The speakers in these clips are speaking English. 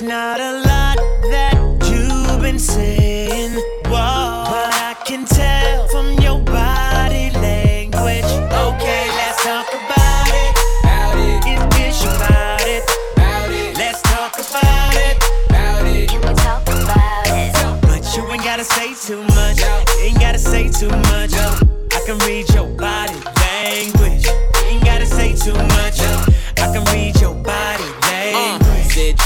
It's not a lot that you've been saying, whoa, but I can tell from your body language. Okay, let's talk about it. About it. It's about it. About it. Let's talk about it. About it. Can we talk about it? But you ain't gotta say too much. No. Ain't gotta say too much. No. I can read your body language. Ain't gotta say too much. No. I can read your body language.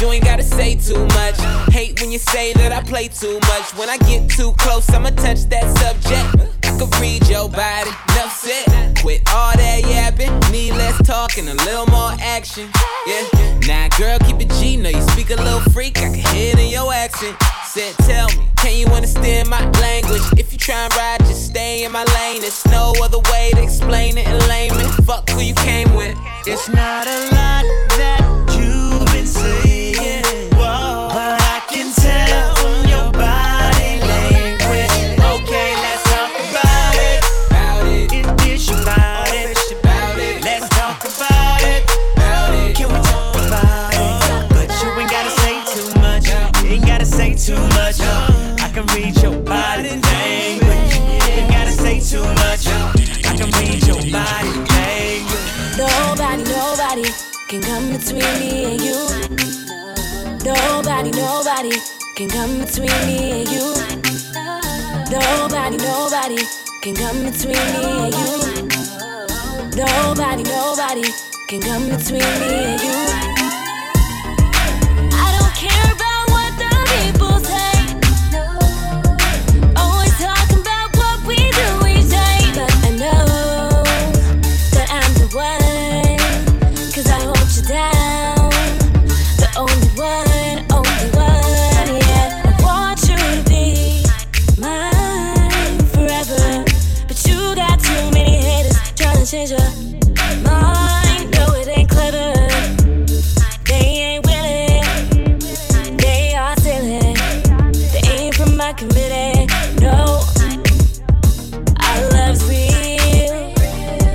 You ain't gotta say too much. Hate when you say that I play too much. When I get too close, I'ma touch that subject. I can read your body, enough said. Quit all that yapping, need less talking, a little more action. Yeah, nah, girl, keep it G. Know you speak a little freak, I can hear it in your accent. Said, tell me, can you understand my language? If you try and ride, just stay in my lane. There's no other way to explain it in layman. Fuck who you came with. It's not a lot that you've been saying, whoa, but I can tell from your body language. Okay, let's talk about it. About it. It's about it. About it. Let's talk about it. About it. Can we talk about it? But you ain't gotta say too much. You ain't gotta say too much. I can read your body language. You ain't gotta say too much. I can read your body language. Nobody can come between me and you. Nobody can come between me and you. Nobody can come between me and you. Nobody can come between me and you. I don't care about what the people say. Always talking about what we do each day. But I know that I'm the one, 'cause I hold you down. The only one, yeah. I want you to be mine forever. But you got too many haters trying to change your mind. No, it ain't clever. They ain't willing. They are silly. They ain't from my committee. No, I love real.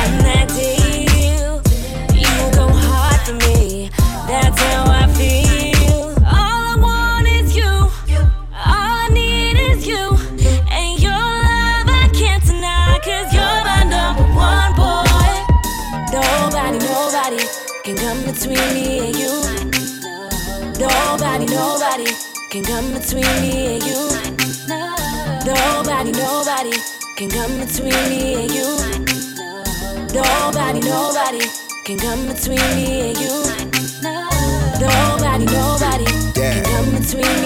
I'm that deal. You go hard for me. That's how I feel. All I want is you. All I need is you. And your love I can't deny, 'cause you're my number one boy. Nobody can come between me and you. Nobody can come between me and you. Nobody can come between me and you. Nobody can come between me and you. Nobody can come between me and you. Nobody can come between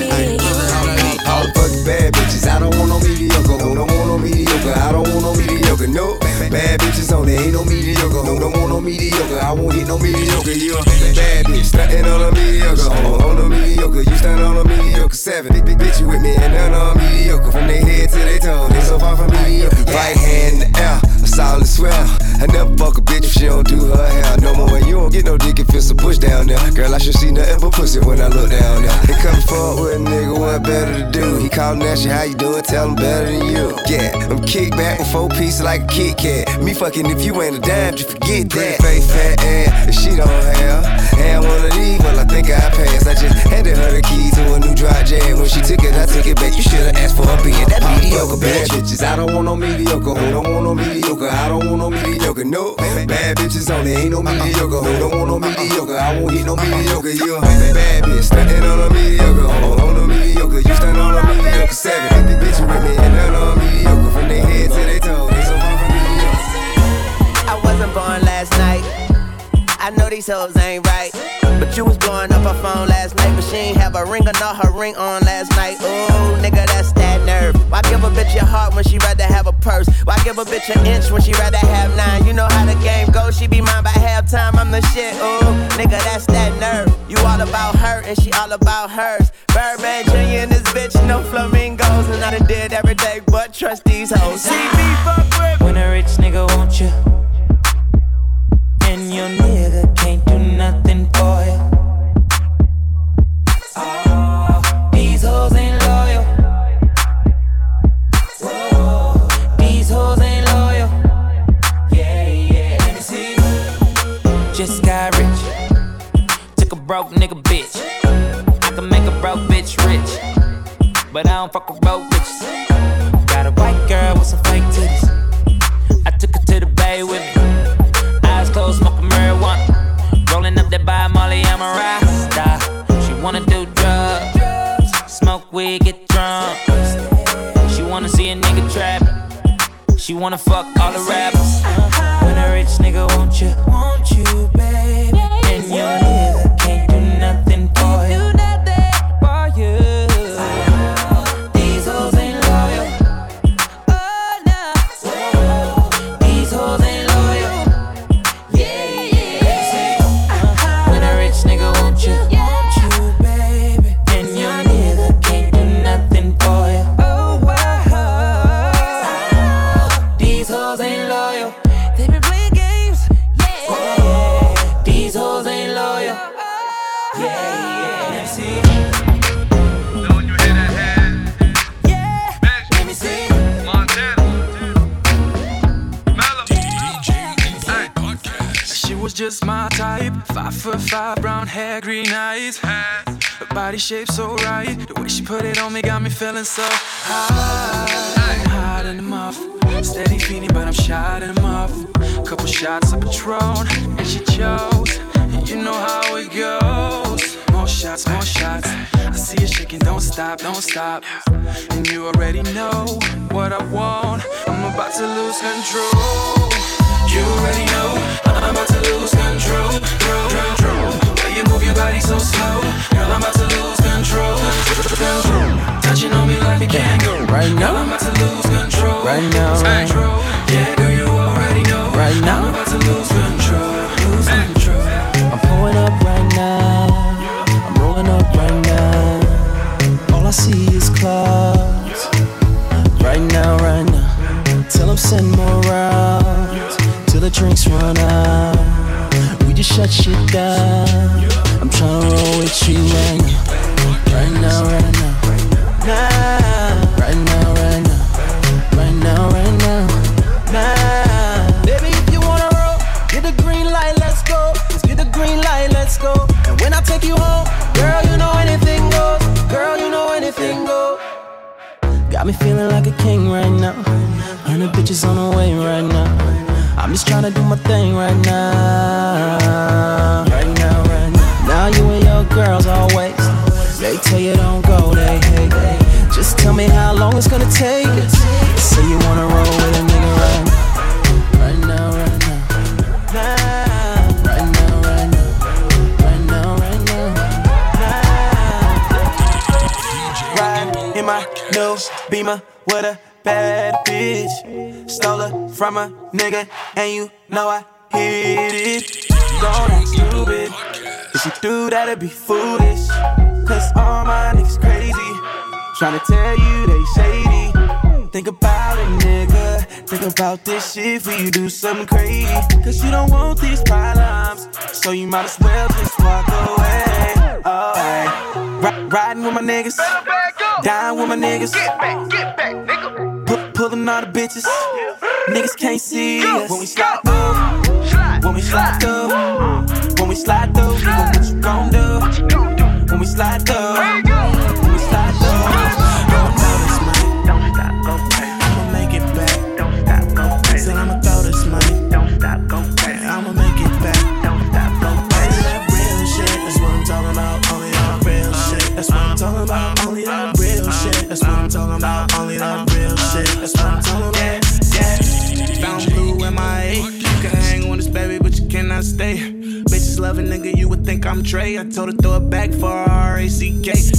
me and you. All fuck bad bitches, I don't want no mediocre. No, don't want no mediocre. I don't want no mediocre. No, bad bitches on there ain't no mediocre. No, don't want no mediocre. I won't get no mediocre. You a bad bitch, stuntin' on a mediocre. On a mediocre, you stand on a mediocre. 70 big bitch you with me and none on mediocre. From their head to their toe, they so far from mediocre. Right hand in the air, a solid swell. I never fuck a bitch if she don't do her hair no more. When you don't get no dick if it's a push down there. Girl, I should see nothing but pussy when I look down there. They come forward with a nigga, what better to do? He callin' at you, how you doin'? Tell him better than you. Yeah, I'm kick back with 4 pieces like a Kit Kat. Me fucking if you ain't a dime, just forget that. Pretty face, fat ass, and she don't have. Had one of these, well I think I passed. I just handed her the keys to a new dry jam. When she took it, I took it back. You should've asked for a being. That mediocre bad bitches, I don't want no mediocre. Who don't want no mediocre? I don't want no mediocre. No, bad bitches on there ain't no mediocre. Who don't want no mediocre? I won't hit no mediocre. You a bad bitch, standing on a mediocre. On a mediocre, you stand on a mediocre. 750 bitches with me and none on mediocre. From their head to their toes, they so far from mediocre. I wasn't born last night. I know these hoes ain't right. But you was blowing up her phone last night. But she ain't have a ring or not her ring on last night. Ooh, nigga, that's that nerve. Why give a bitch your heart when she rather have a purse? Why give a bitch an inch when she rather have 9? You know how the game goes, she be mine by halftime, I'm the shit. Ooh, nigga, that's that nerve. You all about her and she all about hers. Birdman Jr. and this bitch, no flamingos. And I done did every day but trust these hoes. See me fuck with. When a rich nigga want you and your nigga can't do nothing for you. Oh, these hoes ain't loyal. Whoa, these hoes ain't loyal. Yeah, yeah, let me see. but I don't fuck with broke bitches. Got a white girl with some fake titties. I took her to the bay with me. Eyes closed, smoking marijuana. Rolling up that by Molly, I'm a Rasta. She wanna do drugs, smoke weed, get drunk. She wanna see a nigga trap. She wanna fuck all the rappers. When a rich nigga want you, baby. And your nigga can't do nothing for you. Just my type, 5'5", brown hair, green eyes. Her body shape so right. The way she put it on me got me feeling so high. I'm hot in the muff, steady feeding, but I'm shot in the muff. Couple shots of Patron, and she chose. You know how it goes. More shots, more shots. I see you shaking, don't stop, don't stop. And you already know what I want. I'm about to lose control. You already know I'm about to lose control, control. Why you move your body so slow? Girl, I'm about to lose control, control. Touching on me like a kangaroo. Right now, girl, I'm about to lose control. Right now, control. Yeah, girl, you already know. Right now, I'm about to lose control, lose control. I'm pulling up right now. I'm rolling up right now. All I see is clouds. Right now, till I'm sending more rounds. Till the drinks run out, we just shut shit down. I'm tryna roll with you right now, right now, right now, right now, right now, right now, right now, nah. Baby, if you wanna roll, get the green light, let's go. Let's get the green light, let's go. And when I take you home, girl, you know anything goes. Girl, you know anything goes. Got me feeling like a king right now. 100 bitches on the way right now. I'm just tryna do my thing right now. Right now, right now. Now you and your girls always. They tell you don't go, they hate. Just tell me how long it's gonna take. Say you wanna roll with a nigga right now. Right now, right now. Right now, right now. Right now, right now. Ride in my new Beamer with a bad bitch, stole her from a nigga, and you know I hit it. Don't act stupid, if you do that it'd be foolish. Cause all my niggas crazy, tryna tell you they shady. Think about it, nigga, think about this shit before you do something crazy. Cause you don't want these problems, so you might as well just walk away. Alright, riding with my niggas, dying with my niggas. Get back, nigga. Pulling all the bitches, niggas can't see us. When we slide through, when we slide through, when we slide through, what you gon' do? When we slide through, when we slide through. I'ma throw this money, don't stop, go pay. I'ma make it back, don't stop, go pay. Still I'ma throw this money, don't stop, go pay. I'ma make it back, don't stop, go pay. That real shit, that's what I'm talking about. Only that real shit, that's what I'm talking about. Only that real shit, that's what I'm talking about. Only that. That's what I'm talking about. Yeah. Found blue MIA. You can hang on this baby, but you cannot stay. Bitches love a nigga, you would think I'm Trey. I told her throw it back for RACK.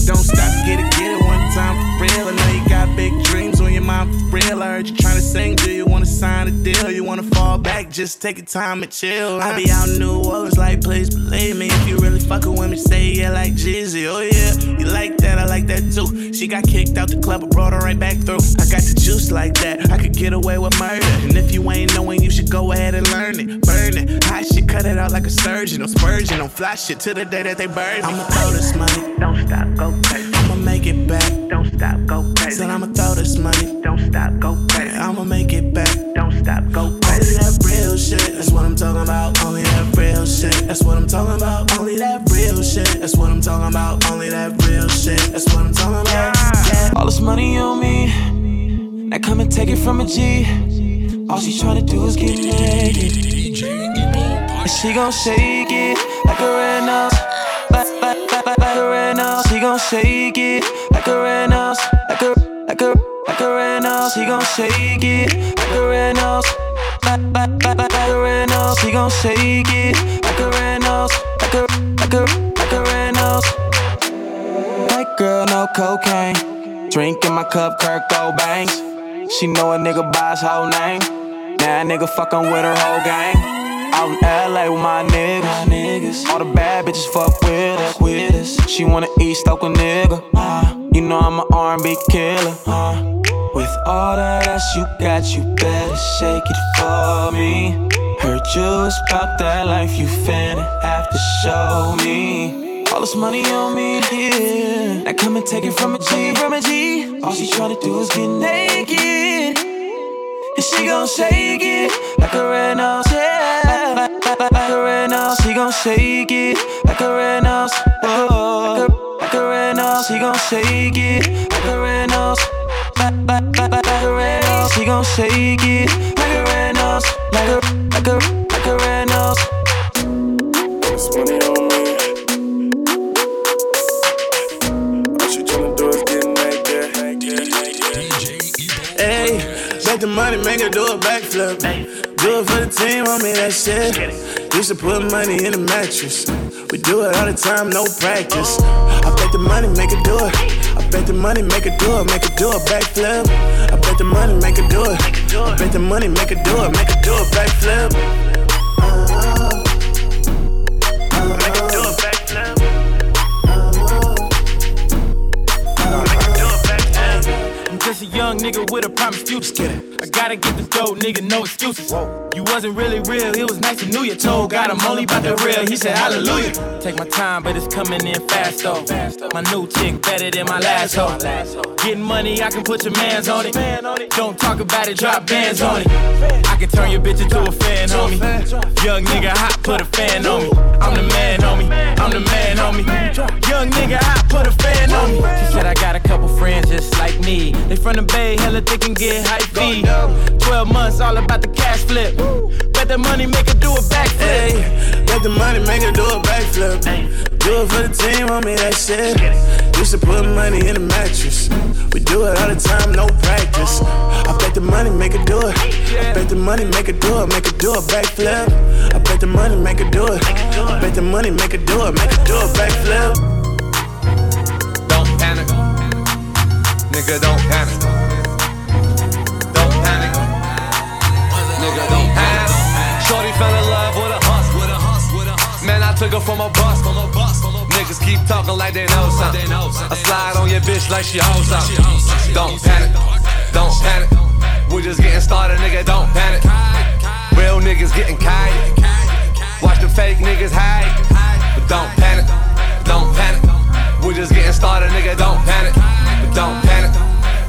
Don't stop, get it one time for real. I know you got big dreams on your mind for real. I heard you tryna sing, do you wanna sign a deal? You wanna fall back, just take your time and chill. I be out in New Orleans like, please believe me. If you really fuckin' with me, say yeah like Jeezy. Oh yeah, you like that, I like that too. She got kicked out the club, I brought her right back through. I got the juice like that, I could get away with murder. And if you ain't knowing, you should go ahead and learn it. Burn it, hot shit, cut it out like a surgeon. I'm spurging, don't fly shit till the day that they burn me. I'ma throw this money, don't stop, go pay. I'ma make it back, don't stop, go pay. Said I'ma throw this money, don't stop, go pay. I'ma make it back, don't stop, go pay. Only that real shit, that's what I'm talking about. Only that real shit, that's what I'm talking about. Only that real shit, that's what I'm talking about. Only that real shit, that's what I'm talking about. Yeah. All this money on me. Now come and take it from a G. All she's tryna do is get naked. And she gon' shake it like a Reynolds, like a Reynolds. She gon' shake it like a Reynolds, like a Reynolds. She gon' shake it like a Reynolds, like a Reynolds. She gon' shake it like a Reynolds, like a Reynolds. That girl no cocaine, drink in my cup, Kurt Cobain's. She know a nigga by his whole name. Now a nigga fuckin' with her whole gang. Out in LA with my niggas. All the bad bitches fuck with us. She wanna East Oakland nigga. You know I'm an R&B killer. With all that ass you got, you better shake it for me. Heard you was about that life, you finna have to show me. All this money on me, yeah. Now come and take it from a G, from a G. All she tryna do is get naked, and she gon' shake it like a Reynolds, yeah. Like a Reynolds, she gon' shake it like a Reynolds, oh. Like a Reynolds, she gon' shake it like a Reynolds, like a Reynolds, she gon' shake it like a Reynolds, like a Reynolds. This money on me. The money, make her do a backflip. Do it for the team, I mean that shit. Used to put money in the mattress. We do it all the time, no practice. I bet the money, make her do it. I bet the money, make her do it. Make her do a backflip. I bet the money, make her do it. I bet the money, make her do it. Make her do a backflip. Make her do a backflip. Just a young nigga with a promised future. I gotta get the dough, nigga, no excuses. You wasn't really real, it was nice and new. You told God I'm only about the real, he said hallelujah. Take my time, but it's coming in fast though. My new chick better than my last hoe. Getting money, I can put your mans on it. Don't talk about it, drop bands on it. I can turn your bitch into a fan, homie. Young nigga hot, put a fan on me. I'm the man, homie, I'm the man, homie. Young nigga hot, put a fan on me. She said I got a couple friends just like me. They from the Bay, hella thick and get hype feed. 12 months, all about the cash flip. Bet the money, make her do a backflip. Ay, bet the money, make her do a backflip. Ay. Do it for the team, I mean that shit. Used to put money in the mattress. We do it all the time, no practice. I bet the money, make her do it. I bet the money, make her do it. Make her do a backflip. I bet the money, make her do it. I bet the money, make her do it. Make her do a backflip. Don't panic, nigga, don't panic. Nigga, don't panic. Shorty fell in love with a hustle. Man, I took her from a bus. Niggas keep talking like they know something. I slide on your bitch like she holds up. Don't panic, don't panic. We just getting started, nigga, don't panic. Real niggas getting kite. Watch the fake niggas hide. But don't panic, don't panic. We just getting started, nigga, don't panic. But don't panic,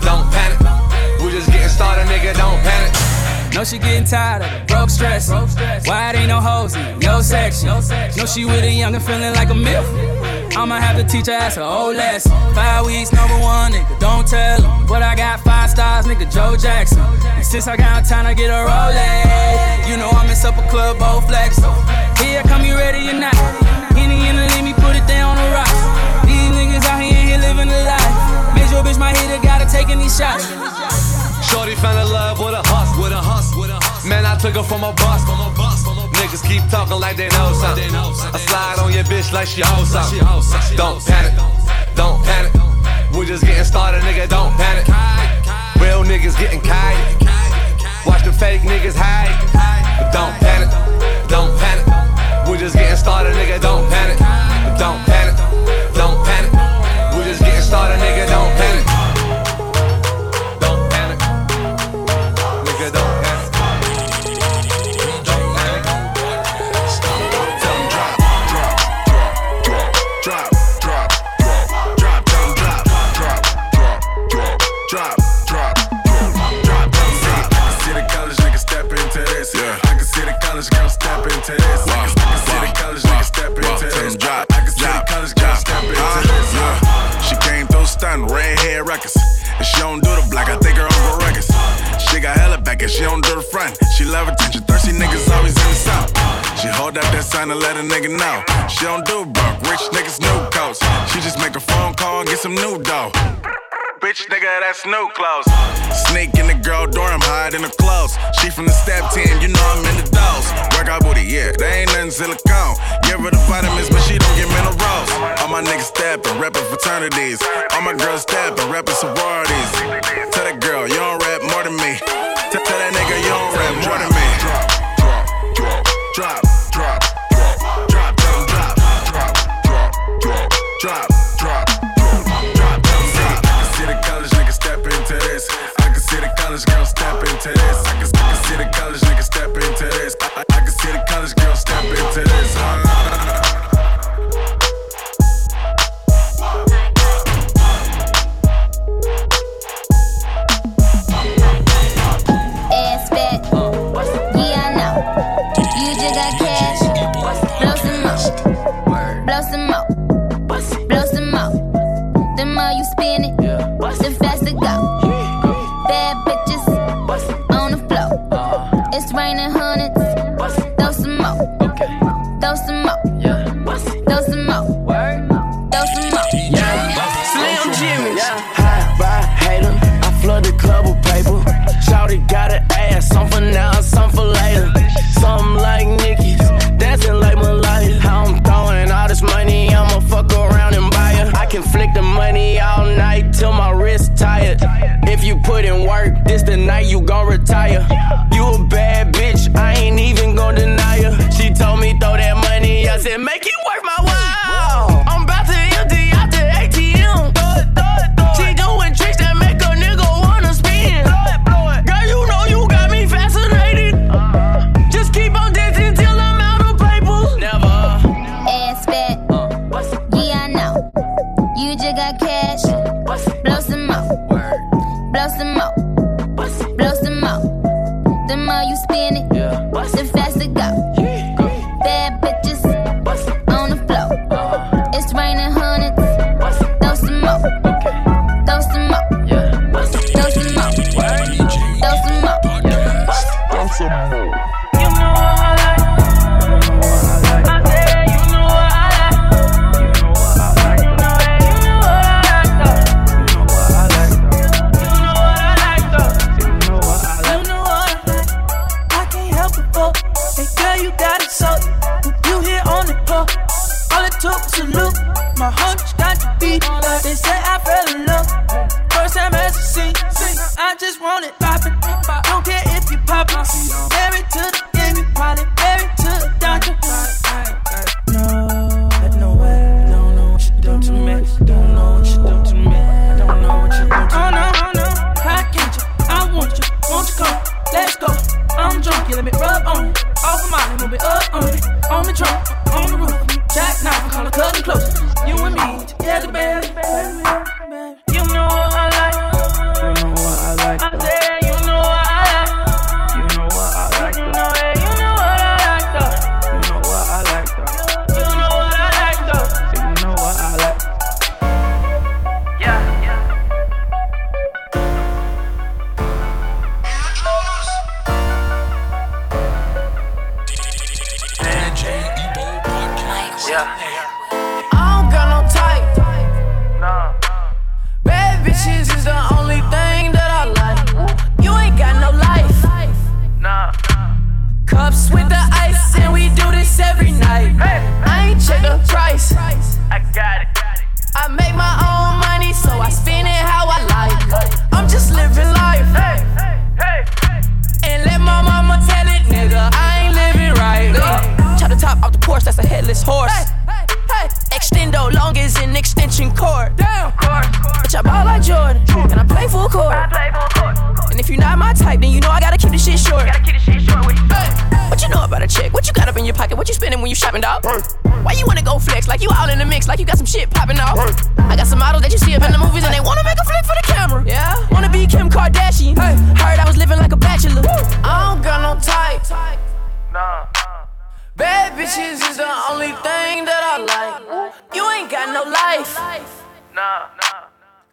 don't panic. We just getting started, nigga, don't panic. Know she getting tired of the broke stress. Why it ain't no hoes in no section. Know she with a youngin' feeling like a milf. I'ma have to teach her ass her old lesson. 5 weeks, number one, nigga, don't tell her. But I got 5 stars, nigga, Joe Jackson. And since I got time, I get a Rolex. You know I'm in supper club, both flex. Here, come you ready or not. Henny in the lead, me put it down on the rocks. These niggas out here living the life. Bitch, your bitch, my hitter, gotta take any shots. Shorty fell in love with a hustle. Man, I took her from a bus. Niggas keep talking like they know something. I slide on your bitch like she holds up. Don't panic, don't panic. We just getting started, nigga, don't panic. Real niggas getting kite. Watch the fake niggas hide. But don't panic, don't panic. We just getting started, nigga, don't panic. But don't panic, don't panic. We just getting started, nigga, don't panic. And she don't do the black, I take her Uncle Ruckus. She got hella back and she don't do the front. She love attention, thirsty niggas always in the south. She hold up that sign and let a nigga know. She don't do broke, rich niggas new coats. She just make a phone call and get some new dough. Bitch nigga, that's new clothes. Sneak in the girl dorm, hide in the clothes. She from the step 10, you know I'm in the dolls. Work out booty, yeah, they ain't nothing silicone. Give her the vitamins, but she don't get minerals. All my niggas steppin', rappin' fraternities. All my girls steppin', rappin' sororities. Tell that girl, you don't rap more than me. Tell that nigga, you don't rap more than me. Drop, drop, drop, drop, drop, drop, drop, drop, drop, drop, drop, drop, drop. I can see the college nigga step into this. I can see the college girl step into this. I can see the college nigga step into this. I can see the college girl step into this.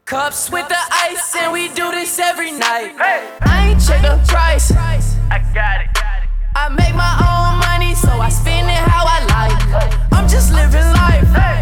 Cups with the ice, and we do this every night. I ain't check the price. I got it. I make my own money, so I spend it how I like. I'm just living life.